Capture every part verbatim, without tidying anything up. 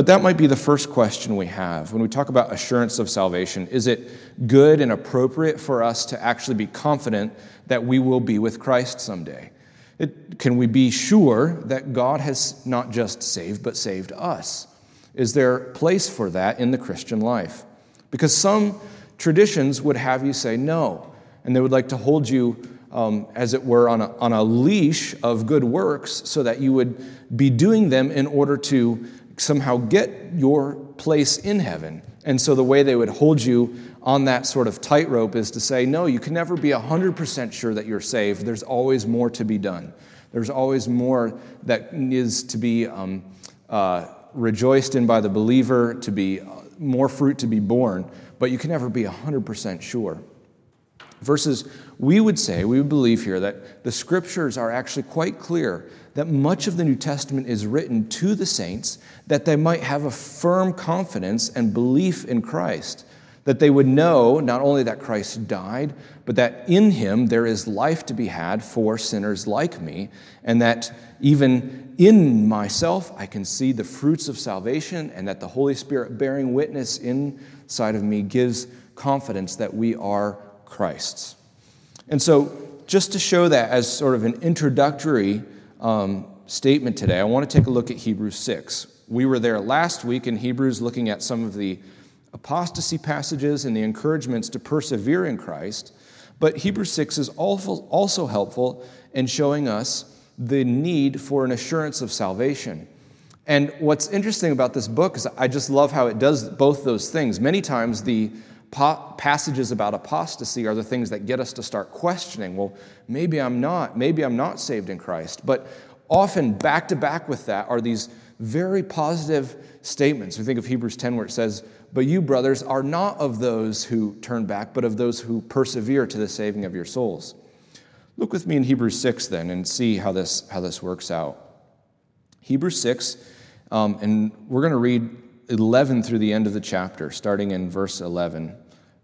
But that might be the first question we have when we talk about assurance of salvation. Is it good and appropriate for us to actually be confident that we will be with Christ someday? It, can we be sure that God has not just saved, but saved us? Is there place for that in the Christian life? Because some traditions would have you say no, and they would like to hold you, um, as it were, on a, on a leash of good works so that you would be doing them in order to somehow get your place in heaven. And so the way they would hold you on that sort of tightrope is to say, no, you can never be one hundred percent sure that you're saved. There's always more to be done. There's always more that is to be um, uh, rejoiced in by the believer, to be uh, more fruit to be born, but you can never be one hundred percent sure. Versus, we would say, we would believe here that the Scriptures are actually quite clear that much of the New Testament is written to the saints that they might have a firm confidence and belief in Christ, that they would know not only that Christ died, but that in him there is life to be had for sinners like me, and that even in myself I can see the fruits of salvation, and that the Holy Spirit bearing witness inside of me gives confidence that we are Christ's. And so, just to show that as sort of an introductory um, statement today, I want to take a look at Hebrews six. We were there last week in Hebrews looking at some of the apostasy passages and the encouragements to persevere in Christ, but Hebrews six is also helpful in showing us the need for an assurance of salvation. And what's interesting about this book is I just love how it does both those things. Many times the Pa- passages about apostasy are the things that get us to start questioning, well, maybe I'm not, maybe I'm not saved in Christ. But often back to back with that are these very positive statements. We think of Hebrews ten where it says, but you, brothers, are not of those who turn back, but of those who persevere to the saving of your souls. Look with me in Hebrews six then and see how this, how this works out. Hebrews six, um, and we're going to read eleven through the end of the chapter, starting in verse eleven.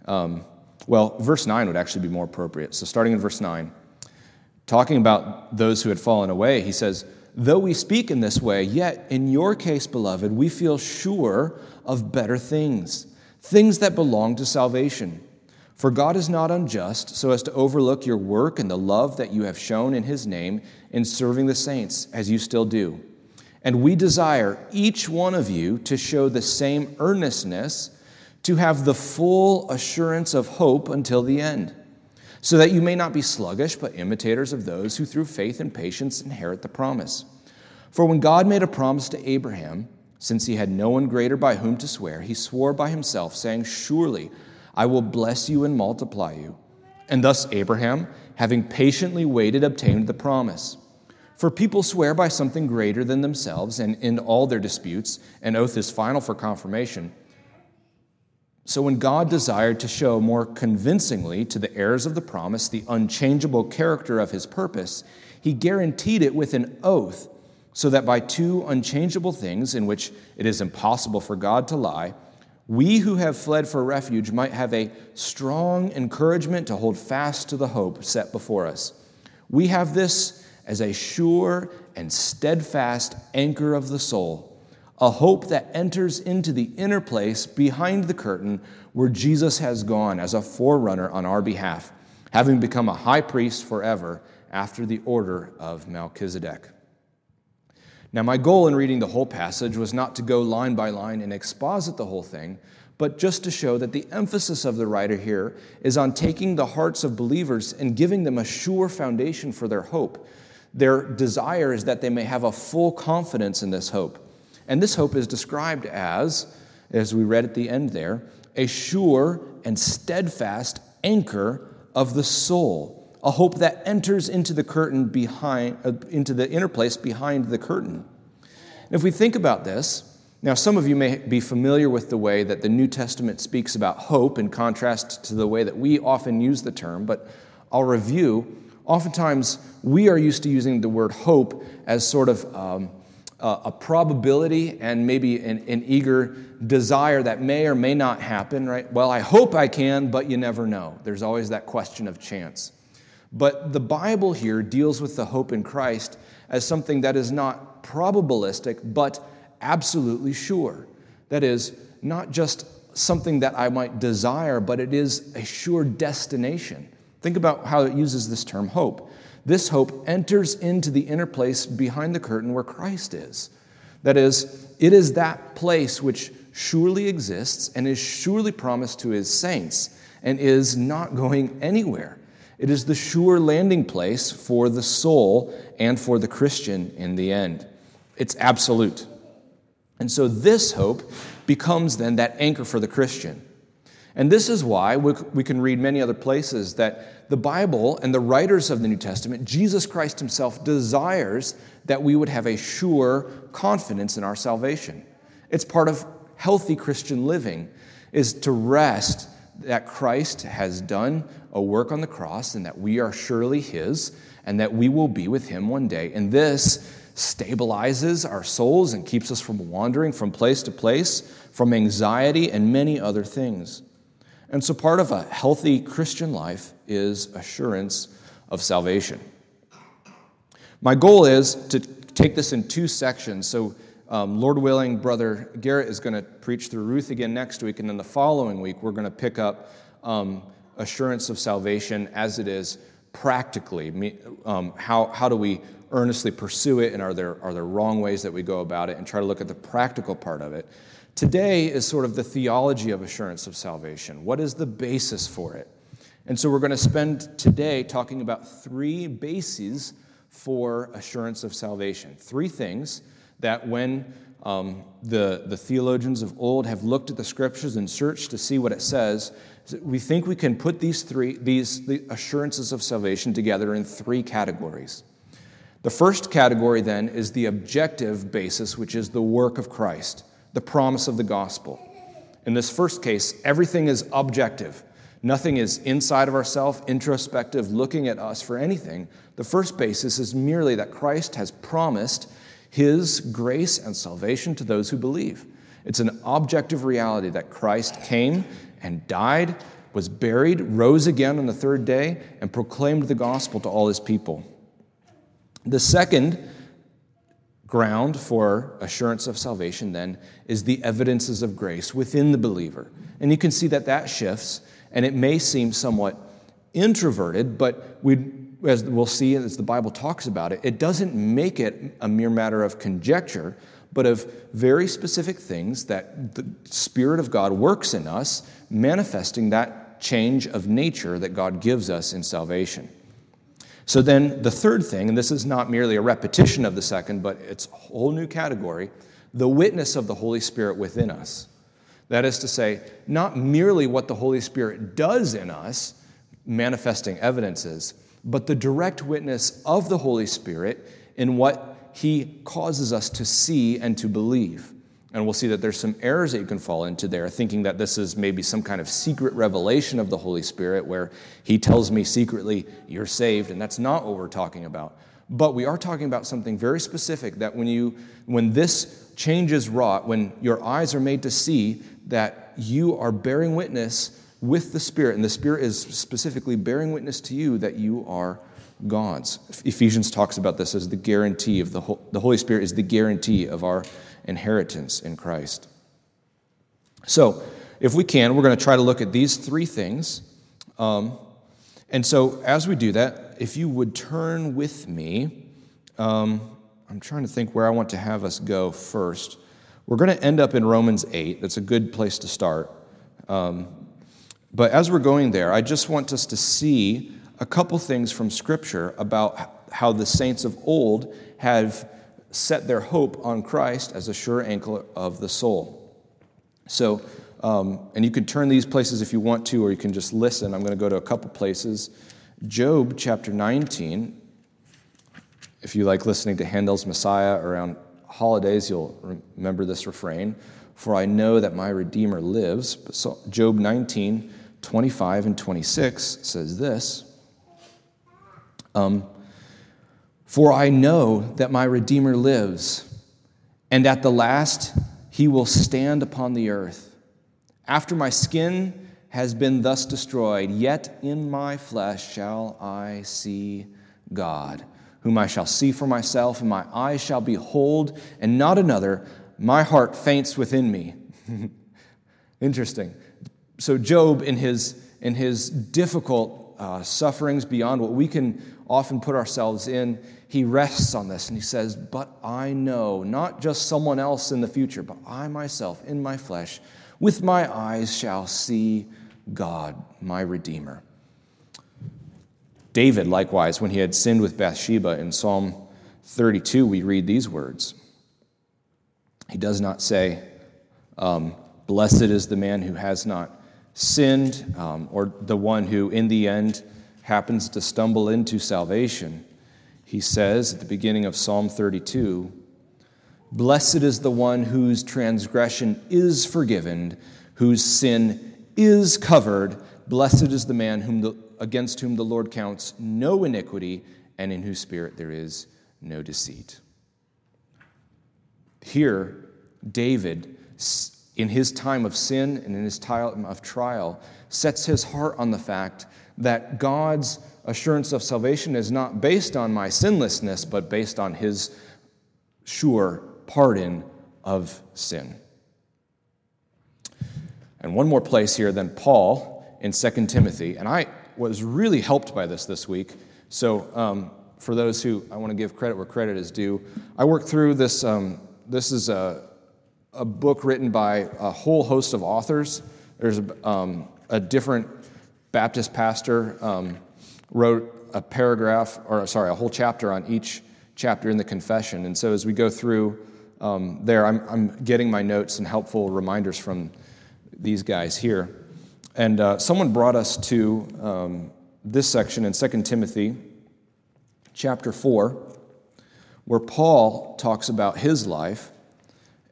Um, well, verse nine would actually be more appropriate. So starting in verse nine, talking about those who had fallen away, he says, though we speak in this way, yet in your case, beloved, we feel sure of better things, things that belong to salvation. For God is not unjust so as to overlook your work and the love that you have shown in his name in serving the saints, as you still do. And we desire each one of you to show the same earnestness to have the full assurance of hope until the end, so that you may not be sluggish, but imitators of those who through faith and patience inherit the promise. For when God made a promise to Abraham, since he had no one greater by whom to swear, he swore by himself, saying, surely I will bless you and multiply you. And thus Abraham, having patiently waited, obtained the promise. For people swear by something greater than themselves, and in all their disputes, an oath is final for confirmation. So when God desired to show more convincingly to the heirs of the promise the unchangeable character of his purpose, he guaranteed it with an oath, so that by two unchangeable things, in which it is impossible for God to lie, we who have fled for refuge might have a strong encouragement to hold fast to the hope set before us. We have this as a sure and steadfast anchor of the soul, a hope that enters into the inner place behind the curtain where Jesus has gone as a forerunner on our behalf, having become a high priest forever after the order of Melchizedek. Now, my goal in reading the whole passage was not to go line by line and exposit the whole thing, but just to show that the emphasis of the writer here is on taking the hearts of believers and giving them a sure foundation for their hope. Their desire is that they may have a full confidence in this hope. And this hope is described as, as we read at the end there, a sure and steadfast anchor of the soul, a hope that enters into the curtain behind, uh, into the inner place behind the curtain. And if we think about this, now some of you may be familiar with the way that the New Testament speaks about hope in contrast to the way that we often use the term, but I'll review. Oftentimes, we are used to using the word hope as sort of um, a, a probability and maybe an, an eager desire that may or may not happen, right? Well, I hope I can, but you never know. There's always that question of chance. But the Bible here deals with the hope in Christ as something that is not probabilistic, but absolutely sure. That is, not just something that I might desire, but it is a sure destination. Think about how it uses this term hope. This hope enters into the inner place behind the curtain where Christ is. That is, it is that place which surely exists and is surely promised to his saints and is not going anywhere. It is the sure landing place for the soul and for the Christian in the end. It's absolute. And so this hope becomes then that anchor for the Christian. And this is why we can read many other places that the Bible and the writers of the New Testament, Jesus Christ himself, desires that we would have a sure confidence in our salvation. It's part of healthy Christian living, is to rest that Christ has done a work on the cross and that we are surely his and that we will be with him one day. And this stabilizes our souls and keeps us from wandering from place to place, from anxiety and many other things. And so part of a healthy Christian life is assurance of salvation. My goal is to take this in two sections. So um, Lord willing, Brother Garrett is going to preach through Ruth again next week, and then the following week we're going to pick up um, assurance of salvation as it is practically. Um, how, how do we earnestly pursue it, and are there are there wrong ways that we go about it, and try to look at the practical part of it. Today is sort of the theology of assurance of salvation. What is the basis for it? And so we're going to spend today talking about three bases for assurance of salvation. Three things that when um, the, the theologians of old have looked at the scriptures and searched to see what it says, we think we can put these three these the assurances of salvation together in three categories. The first category, then, is the objective basis, which is the work of Christ, the promise of the gospel. In this first case, everything is objective. Nothing is inside of ourselves, introspective, looking at us for anything. The first basis is merely that Christ has promised his grace and salvation to those who believe. It's an objective reality that Christ came and died, was buried, rose again on the third day, and proclaimed the gospel to all his people. The second ground for assurance of salvation, then, is the evidences of grace within the believer. And you can see that that shifts, and it may seem somewhat introverted, but we, as we'll see as the Bible talks about it, it doesn't make it a mere matter of conjecture, but of very specific things that the Spirit of God works in us, manifesting that change of nature that God gives us in salvation. So then the third thing, and this is not merely a repetition of the second, but it's a whole new category, the witness of the Holy Spirit within us. That is to say, not merely what the Holy Spirit does in us, manifesting evidences, but the direct witness of the Holy Spirit in what he causes us to see and to believe. And we'll see that there's some errors that you can fall into there, thinking that this is maybe some kind of secret revelation of the Holy Spirit where he tells me secretly, you're saved, and that's not what we're talking about. But we are talking about something very specific, that when you, when this change is wrought, when your eyes are made to see that you are bearing witness with the Spirit, and the Spirit is specifically bearing witness to you that you are God's. Ephesians talks about this as the guarantee of the Holy Spirit. The Holy Spirit is the guarantee of our inheritance in Christ. So, if we can, we're going to try to look at these three things. Um, and so, as we do that, if you would turn with me, um, I'm trying to think where I want to have us go first. We're going to end up in Romans eight. That's a good place to start. Um, but as we're going there, I just want us to see a couple things from Scripture about how the saints of old have set their hope on Christ as a sure anchor of the soul. So, um, and you can turn these places if you want to, or you can just listen. I'm going to go to a couple places. Job chapter nineteen. If you like listening to Handel's Messiah around holidays, you'll remember this refrain. For I know that my Redeemer lives. But so Job nineteen, twenty-five and twenty-six says this. Um, For I know that my Redeemer lives, and at the last he will stand upon the earth. After my skin has been thus destroyed, yet in my flesh shall I see God, whom I shall see for myself, and my eyes shall behold, and not another. my heart faints within me. Interesting. So Job, in his in his difficult uh, sufferings beyond what we can often put ourselves in, he rests on this and he says, but I know, not just someone else in the future, but I myself in my flesh, with my eyes shall see God, my Redeemer. David, likewise, when he had sinned with Bathsheba in Psalm thirty-two, we read these words. He does not say, um, blessed is the man who has not sinned, um, or the one who in the end happens to stumble into salvation. He says at the beginning of Psalm thirty-two, blessed is the one whose transgression is forgiven, whose sin is covered. Blessed is the man whom the, against whom the Lord counts no iniquity, and in whose spirit there is no deceit. Here, David, in his time of sin and in his time of trial, sets his heart on the fact that God's assurance of salvation is not based on my sinlessness, but based on his sure pardon of sin. And one more place here, then Paul in Second Timothy. And I was really helped by this this week. So um, for those who, I want to give credit where credit is due, I worked through this. Um, This is a, a book written by a whole host of authors. There's um, a different Baptist pastor um, wrote a paragraph, or sorry, a whole chapter on each chapter in the confession. And so as we go through um, there, I'm, I'm getting my notes and helpful reminders from these guys here. And uh, someone brought us to um, this section in Second Timothy chapter four, where Paul talks about his life,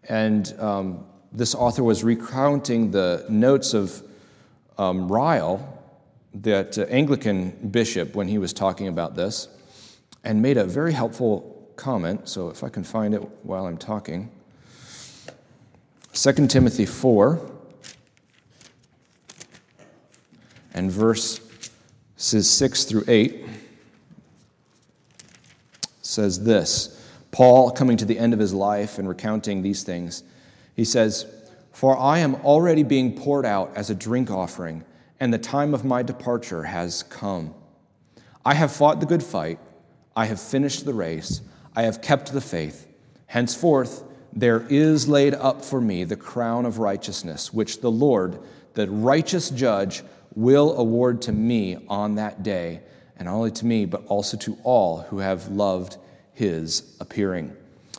and um, this author was recounting the notes of um, Ryle, that uh, Anglican bishop, when he was talking about this, and made a very helpful comment, so if I can find it while I'm talking. Second Timothy four, and verses six through eight, says this. Paul, coming to the end of his life and recounting these things, he says, for I am already being poured out as a drink offering, and the time of my departure has come. I have fought the good fight. I have finished the race. I have kept the faith. Henceforth, there is laid up for me the crown of righteousness, which the Lord, the righteous judge, will award to me on that day, and not only to me, but also to all who have loved his appearing.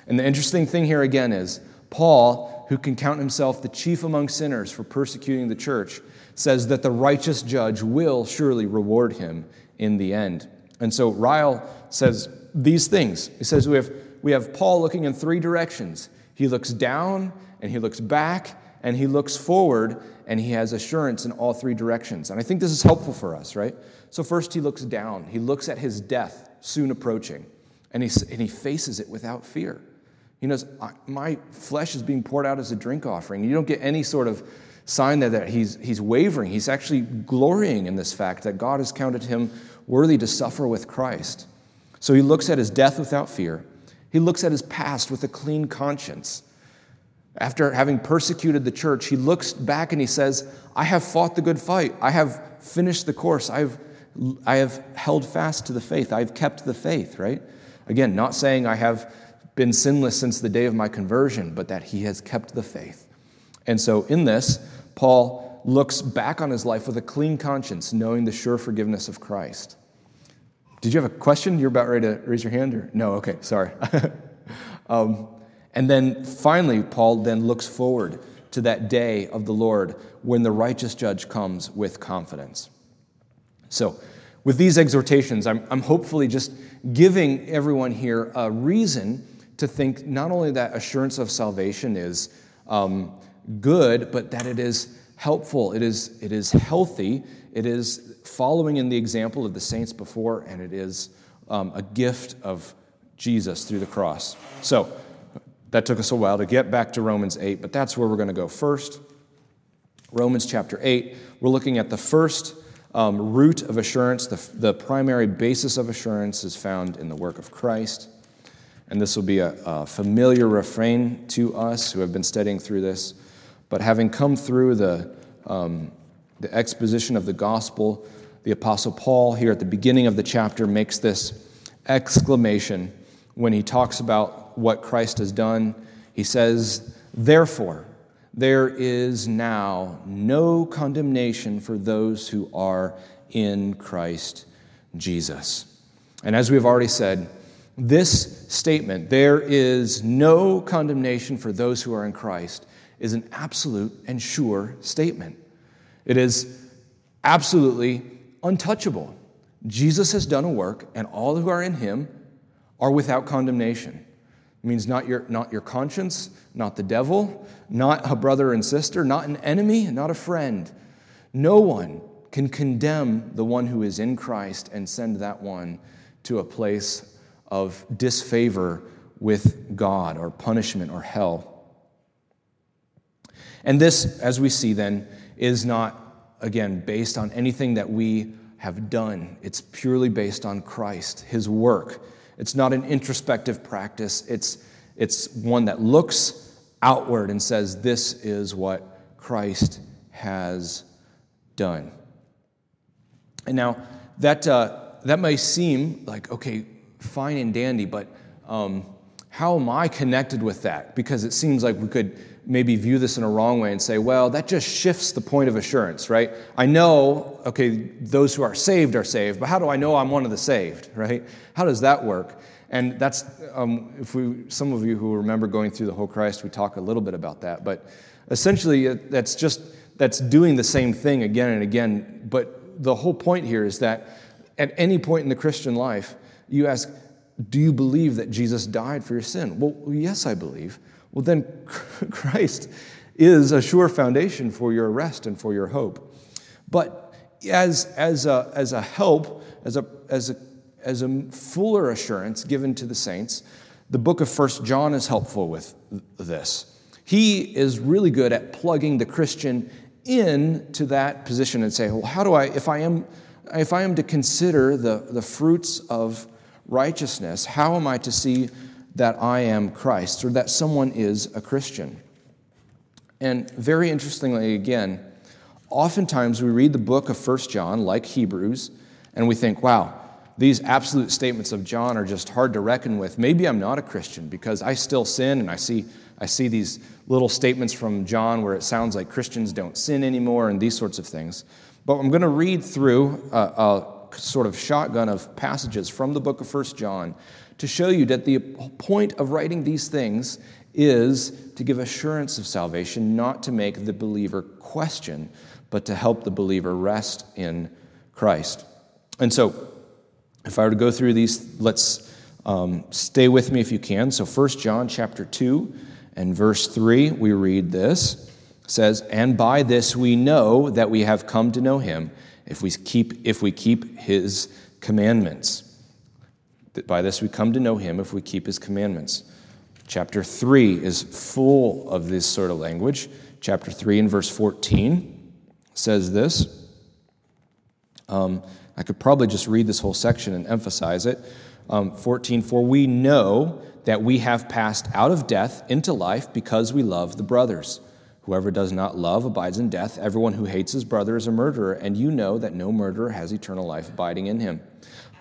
And the interesting thing here again is, Paul, who can count himself the chief among sinners for persecuting the church, says that the righteous judge will surely reward him in the end. And so Ryle says these things. He says we have, we have Paul looking in three directions. He looks down, and he looks back, and he looks forward, and he has assurance in all three directions. And I think this is helpful for us, right? So first he looks down. He looks at his death soon approaching, and he, and he faces it without fear. He knows, my flesh is being poured out as a drink offering. You don't get any sort of sign there that he's, he's wavering. He's actually glorying in this fact that God has counted him worthy to suffer with Christ. So he looks at his death without fear. He looks at his past with a clean conscience. After having persecuted the church, he looks back and he says, I have fought the good fight. I have finished the course. I have I have held fast to the faith. I have kept the faith, right? Again, not saying I have been sinless since the day of my conversion, but that he has kept the faith. And so in this, Paul looks back on his life with a clean conscience, knowing the sure forgiveness of Christ. Did you have a question? You're about ready to raise your hand? Or no, okay, sorry. um And then finally, Paul then looks forward to that day of the Lord when the righteous judge comes with confidence. So with these exhortations, I'm, I'm hopefully just giving everyone here a reason to think not only that assurance of salvation is um, good, but that it is helpful, it is, it is healthy, it is following in the example of the saints before, and it is um, a gift of Jesus through the cross. So that took us a while to get back to Romans eight, but that's where we're going to go first. Romans chapter eight, we're looking at the first um, root of assurance. The, the primary basis of assurance is found in the work of Christ. and this will be a, a familiar refrain to us who have been studying through this, but having come through the um, the exposition of the gospel, the Apostle Paul here at the beginning of the chapter makes this exclamation when he talks about what Christ has done. He says, therefore, there is now no condemnation for those who are in Christ Jesus. And as we've already said, this statement, there is no condemnation for those who are in Christ, is an absolute and sure statement. It is absolutely untouchable. Jesus has done a work, and all who are in him are without condemnation. It means not your, not your conscience, not the devil, not a brother and sister, not an enemy, not a friend. No one can condemn the one who is in Christ and send that one to a place of disfavor with God or punishment or hell. And this, as we see then, is not, again, based on anything that we have done. It's purely based on Christ, his work. It's not an introspective practice. It's, it's one that looks outward and says, this is what Christ has done. And now, that uh, that may seem like, okay, fine and dandy, but um, how am I connected with that? Because it seems like we could maybe view this in a wrong way and say, well, that just shifts the point of assurance, right? I know, okay, those who are saved are saved, but how do I know I'm one of the saved, right? How does that work? And that's, um, if we, some of you who remember going through the whole Christ, we talk a little bit about that, but essentially that's just, that's doing the same thing again and again. But the whole point here is that at any point in the Christian life, you ask, do you believe that Jesus died for your sin? Well, yes, I believe. Well, then Christ is a sure foundation for your rest and for your hope. But as as a as a help, as a as a as a fuller assurance given to the saints, the book of First John is helpful with this. He is really good at plugging the Christian in to that position and say, well, how do I if I am if I am to consider the, the fruits of righteousness, how am I to see that I am Christ, or that someone is a Christian? And very interestingly, again, oftentimes we read the book of First John, like Hebrews, and we think, wow, these absolute statements of John are just hard to reckon with. Maybe I'm not a Christian because I still sin, and I see I see these little statements from John where it sounds like Christians don't sin anymore and these sorts of things. But I'm going to read through a, a sort of shotgun of passages from the book of First John to show you that the point of writing these things is to give assurance of salvation, not to make the believer question, but to help the believer rest in Christ. And so, if I were to go through these, let's um, stay with me if you can. So First John chapter two and verse three, we read this. It says, and by this we know that we have come to know him, if we keep if we keep his commandments. By this we come to know him if we keep his commandments. Chapter three is full of this sort of language. Chapter three and verse fourteen says this. Um, I could probably just read this whole section and emphasize it. Um, fourteen, for we know that we have passed out of death into life because we love the brothers. Whoever does not love abides in death. Everyone who hates his brother is a murderer, and you know that no murderer has eternal life abiding in him.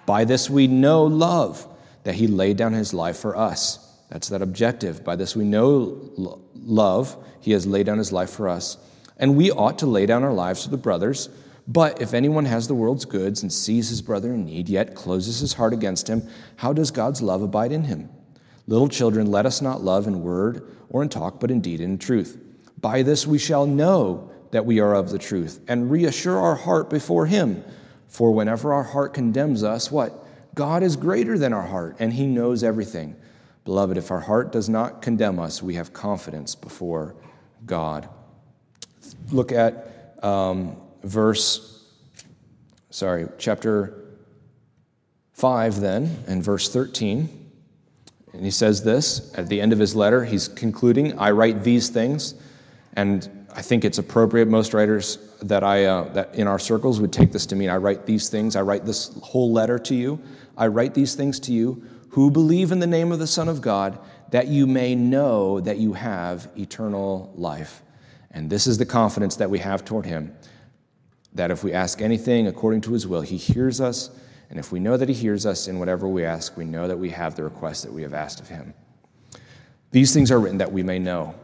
By this we know love, that he laid down his life for us. That's that objective. By this we know lo- love, he has laid down his life for us. And we ought to lay down our lives for the brothers. But if anyone has the world's goods and sees his brother in need, yet closes his heart against him, how does God's love abide in him? Little children, let us not love in word or in talk, but in deed and in truth. By this we shall know that we are of the truth, and reassure our heart before him. For whenever our heart condemns us, what? God is greater than our heart, and he knows everything. Beloved, if our heart does not condemn us, we have confidence before God. Look at um, verse, sorry, chapter five then, and verse thirteen. And he says this at the end of his letter. He's concluding, I write these things, and I think it's appropriate. Most writers that I uh, that in our circles would take this to mean, I write these things. I write this whole letter to you. I write these things to you who believe in the name of the Son of God, that you may know that you have eternal life. And this is the confidence that we have toward him, that if we ask anything according to his will, he hears us. And if we know that he hears us in whatever we ask, we know that we have the request that we have asked of him. These things are written that we may know.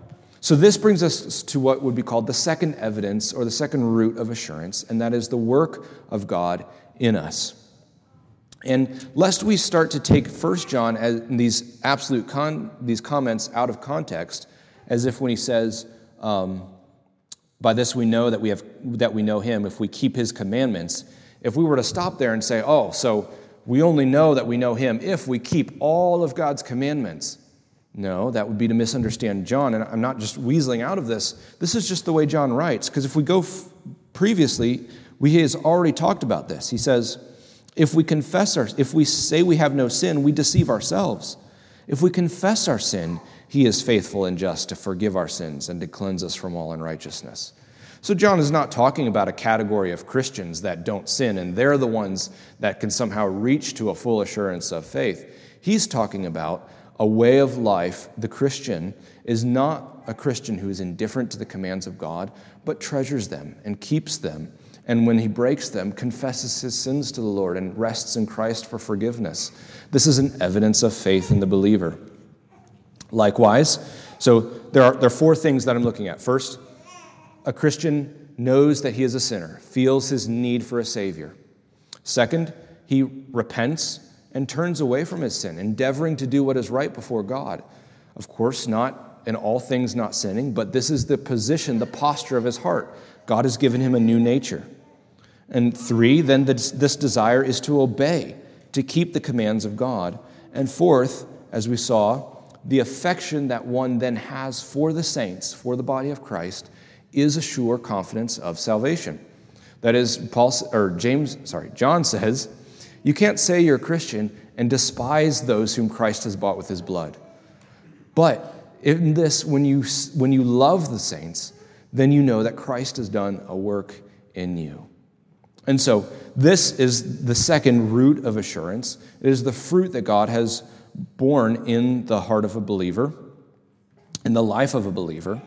So this brings us to what would be called the second evidence, or the second root of assurance, and that is the work of God in us. And lest we start to take First John and these absolute con- these comments out of context, as if when he says, um, by this we know that we have that we know him if we keep his commandments, if we were to stop there and say, oh, so we only know that we know him if we keep all of God's commandments. No, that would be to misunderstand John, and I'm not just weaseling out of this. This is just the way John writes, because if we go f- previously, we has already talked about this. He says, if we confess our, if we say we have no sin, we deceive ourselves. If we confess our sin, he is faithful and just to forgive our sins and to cleanse us from all unrighteousness. So John is not talking about a category of Christians that don't sin, and they're the ones that can somehow reach to a full assurance of faith. He's talking about a way of life. The Christian is not a Christian who is indifferent to the commands of God, but treasures them and keeps them, and when he breaks them, confesses his sins to the Lord and rests in Christ for forgiveness. This is an evidence of faith in the believer. Likewise, so there are, there are four things that I'm looking at. First, a Christian knows that he is a sinner, feels his need for a Savior. Second, he repents and turns away from his sin, endeavoring to do what is right before God. Of course, not in all things not sinning, but this is the position, the posture of his heart. God has given him a new nature. And three, then this desire is to obey, to keep the commands of God. And fourth, as we saw, the affection that one then has for the saints, for the body of Christ, is a sure confidence of salvation. That is, Paul or James, sorry, John says, you can't say you're a Christian and despise those whom Christ has bought with his blood. But in this, when you when you love the saints, then you know that Christ has done a work in you. And so this is the second root of assurance. It is the fruit that God has born in the heart of a believer, in the life of a believer.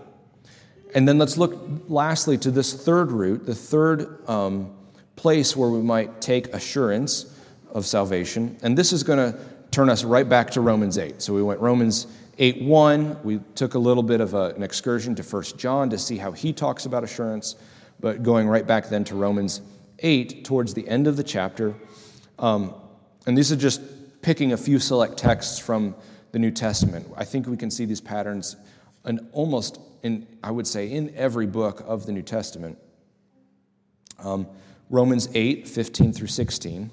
And then let's look lastly to this third root, the third um, place where we might take assurance of salvation. And this is going to turn us right back to Romans eight. So we went Romans eight one. We took a little bit of a, an excursion to First John to see how he talks about assurance. But going right back then to Romans eight towards the end of the chapter. Um, and these are just picking a few select texts from the New Testament. I think we can see these patterns in almost, in I would say, in every book of the New Testament. Um, Romans eight, fifteen through sixteen.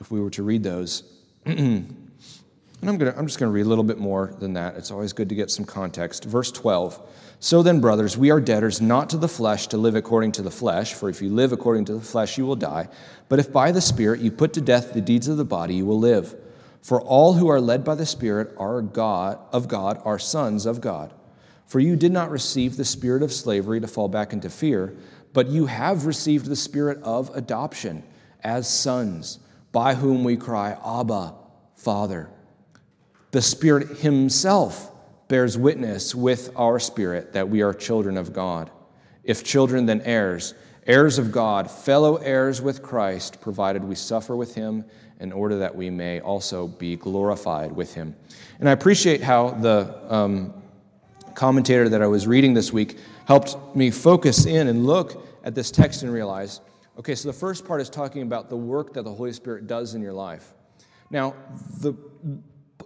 If we were to read those... And I'm gonna, I'm just going to read a little bit more than that. It's always good to get some context. Verse twelve, so then, brothers, we are debtors not to the flesh to live according to the flesh, for if you live according to the flesh, you will die. But if by the Spirit you put to death the deeds of the body, you will live. For all who are led by the Spirit are God of God are sons of God. For you did not receive the spirit of slavery to fall back into fear, but you have received the Spirit of adoption as sons, by whom we cry, Abba, Father. The Spirit himself bears witness with our spirit that we are children of God. If children, then heirs, heirs of God, fellow heirs with Christ, provided we suffer with him in order that we may also be glorified with him. And I appreciate how the um, commentator that I was reading this week helped me focus in and look at this text and realize, okay, so the first part is talking about the work that the Holy Spirit does in your life. Now, the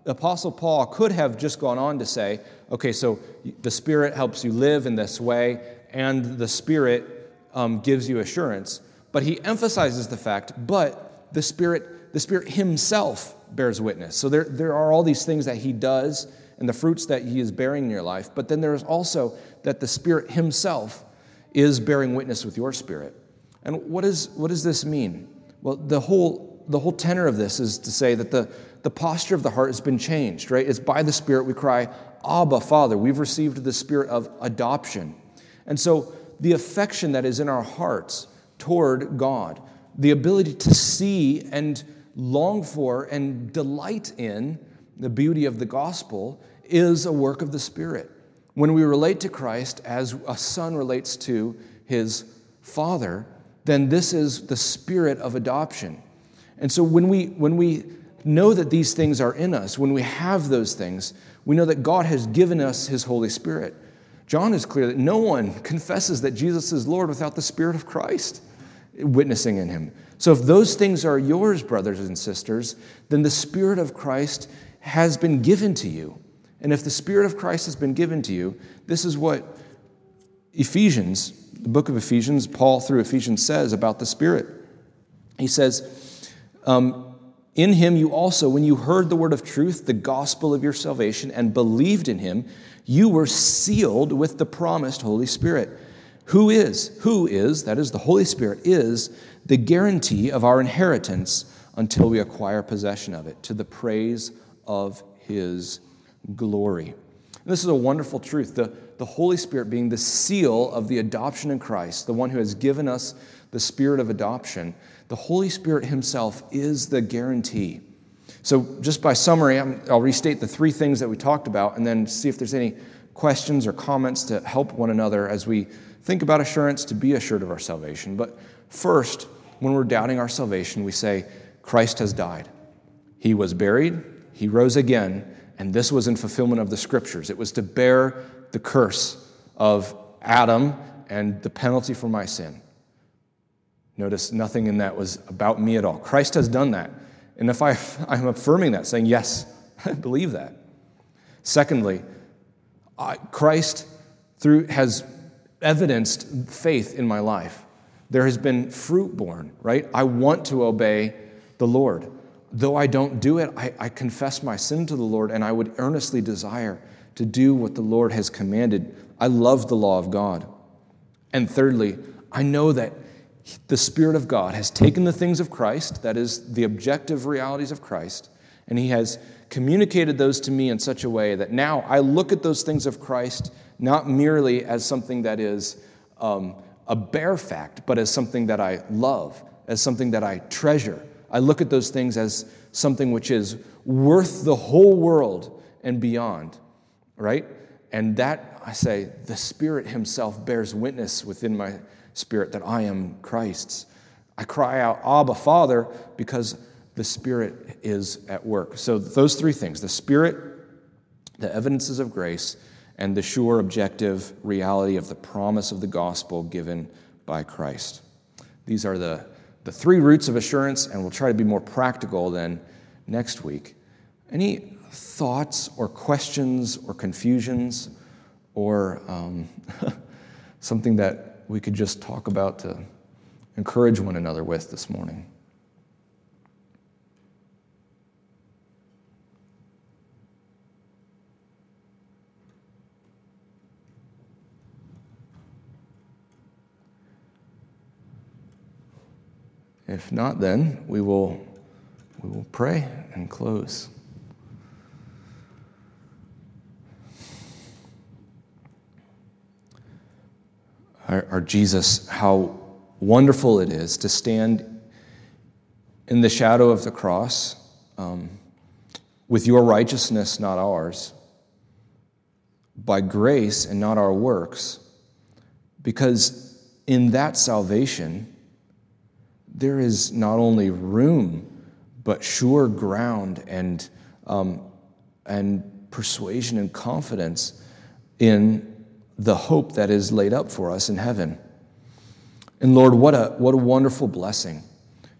Apostle Paul could have just gone on to say, okay, so the Spirit helps you live in this way, and the Spirit um, gives you assurance. But he emphasizes the fact, but the Spirit, the Spirit himself bears witness. So there, there are all these things that he does and the fruits that he is bearing in your life, but then there is also that the Spirit himself is bearing witness with your spirit. And what is what does this mean? Well, the whole The whole tenor of this is to say that the, the posture of the heart has been changed, right? It's by the Spirit we cry, Abba, Father. We've received the Spirit of adoption. And so the affection that is in our hearts toward God, the ability to see and long for and delight in the beauty of the gospel is a work of the Spirit. When we relate to Christ as a son relates to his father, then this is the spirit of adoption. And so when we when we know that these things are in us, when we have those things, we know that God has given us his Holy Spirit. John is clear that no one confesses that Jesus is Lord without the Spirit of Christ witnessing in him. So if those things are yours, brothers and sisters, then the Spirit of Christ has been given to you. And if the Spirit of Christ has been given to you, this is what Ephesians, the book of Ephesians, Paul through Ephesians says about the Spirit. He says, um, in him you also, when you heard the word of truth, the gospel of your salvation, and believed in him, you were sealed with the promised Holy Spirit. Who is, who is, that is the Holy Spirit, is the guarantee of our inheritance until we acquire possession of it, to the praise of his glory. And this is a wonderful truth, the, the Holy Spirit being the seal of the adoption in Christ, the one who has given us the spirit of adoption. The Holy Spirit himself is the guarantee. So just by summary, I'm, I'll restate the three things that we talked about and then see if there's any questions or comments to help one another as we think about assurance to be assured of our salvation. But first, when we're doubting our salvation, we say, Christ has died. He was buried, he rose again, and this was in fulfillment of the Scriptures. It was to bear the curse of Adam and the penalty for my sin. Notice nothing in that was about me at all. Christ has done that. And if I, I'm affirming that, saying, yes, I believe that. Secondly, I, Christ through has evidenced faith in my life. There has been fruit born, right? I want to obey the Lord. Though I don't do it, I, I confess my sin to the Lord, and I would earnestly desire to do what the Lord has commanded. I love the law of God. And thirdly, I know that the Spirit of God has taken the things of Christ, that is, the objective realities of Christ, and he has communicated those to me in such a way that now I look at those things of Christ not merely as something that is um, a bare fact, but as something that I love, as something that I treasure. I look at those things as something which is worth the whole world and beyond, right? And that, I say, the Spirit himself bears witness within my spirit that I am Christ's. I cry out, Abba, Father, because the Spirit is at work. So those three things, the Spirit, the evidences of grace, and the sure objective reality of the promise of the gospel given by Christ. These are the, the three roots of assurance, and we'll try to be more practical then next week. Any thoughts or questions or confusions or um, something that we could just talk about to encourage one another with this morning? If not, then we will we will pray and close. Our, our Jesus, how wonderful it is to stand in the shadow of the cross, um, with your righteousness, not ours, by grace and not our works, because in that salvation there is not only room, but sure ground and um, and persuasion and confidence in the hope that is laid up for us in heaven. And Lord, what a what a wonderful blessing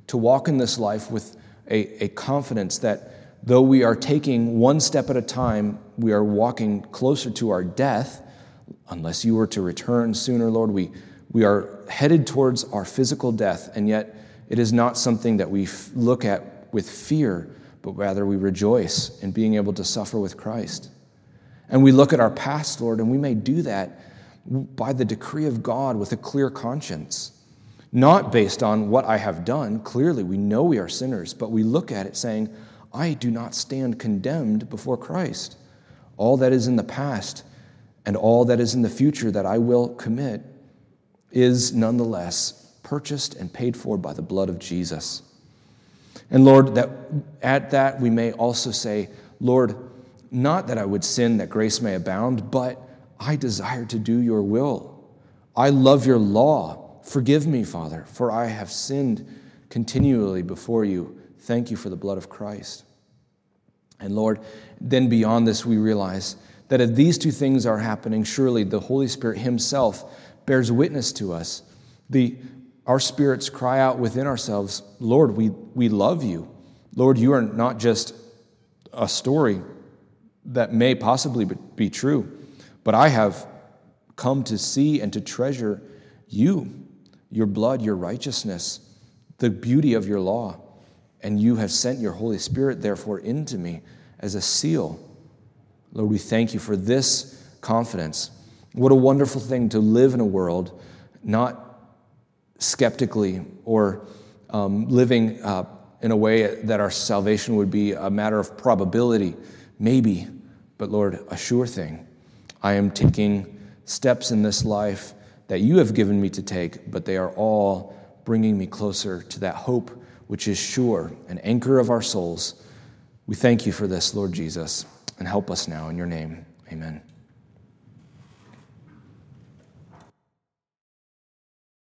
to walk in this life with a, a confidence that though we are taking one step at a time, we are walking closer to our death, unless you were to return sooner, Lord, we, we are headed towards our physical death, and yet it is not something that we f- look at with fear, but rather we rejoice in being able to suffer with Christ. And we look at our past, Lord, and we may do that by the decree of God with a clear conscience, not based on what I have done. Clearly, we know we are sinners, but we look at it saying, I do not stand condemned before Christ. All that is in the past and all that is in the future that I will commit is nonetheless purchased and paid for by the blood of Jesus. And Lord, that at that we may also say, Lord, not that I would sin that grace may abound, but I desire to do your will. I love your law. Forgive me, Father, for I have sinned continually before you. Thank you for the blood of Christ. And Lord, then beyond this we realize that if these two things are happening, surely the Holy Spirit himself bears witness to us. The Our spirits cry out within ourselves, Lord, we, we love you. Lord, you are not just a story that may possibly be true, but I have come to see and to treasure you, your blood, your righteousness, the beauty of your law. And you have sent your Holy Spirit, therefore, into me as a seal. Lord, we thank you for this confidence. What a wonderful thing to live in a world not skeptically or um, living uh, in a way that our salvation would be a matter of probability, maybe, but Lord, a sure thing. I am taking steps in this life that you have given me to take, but they are all bringing me closer to that hope which is sure, an anchor of our souls. We thank you for this, Lord Jesus, and help us now in your name. Amen.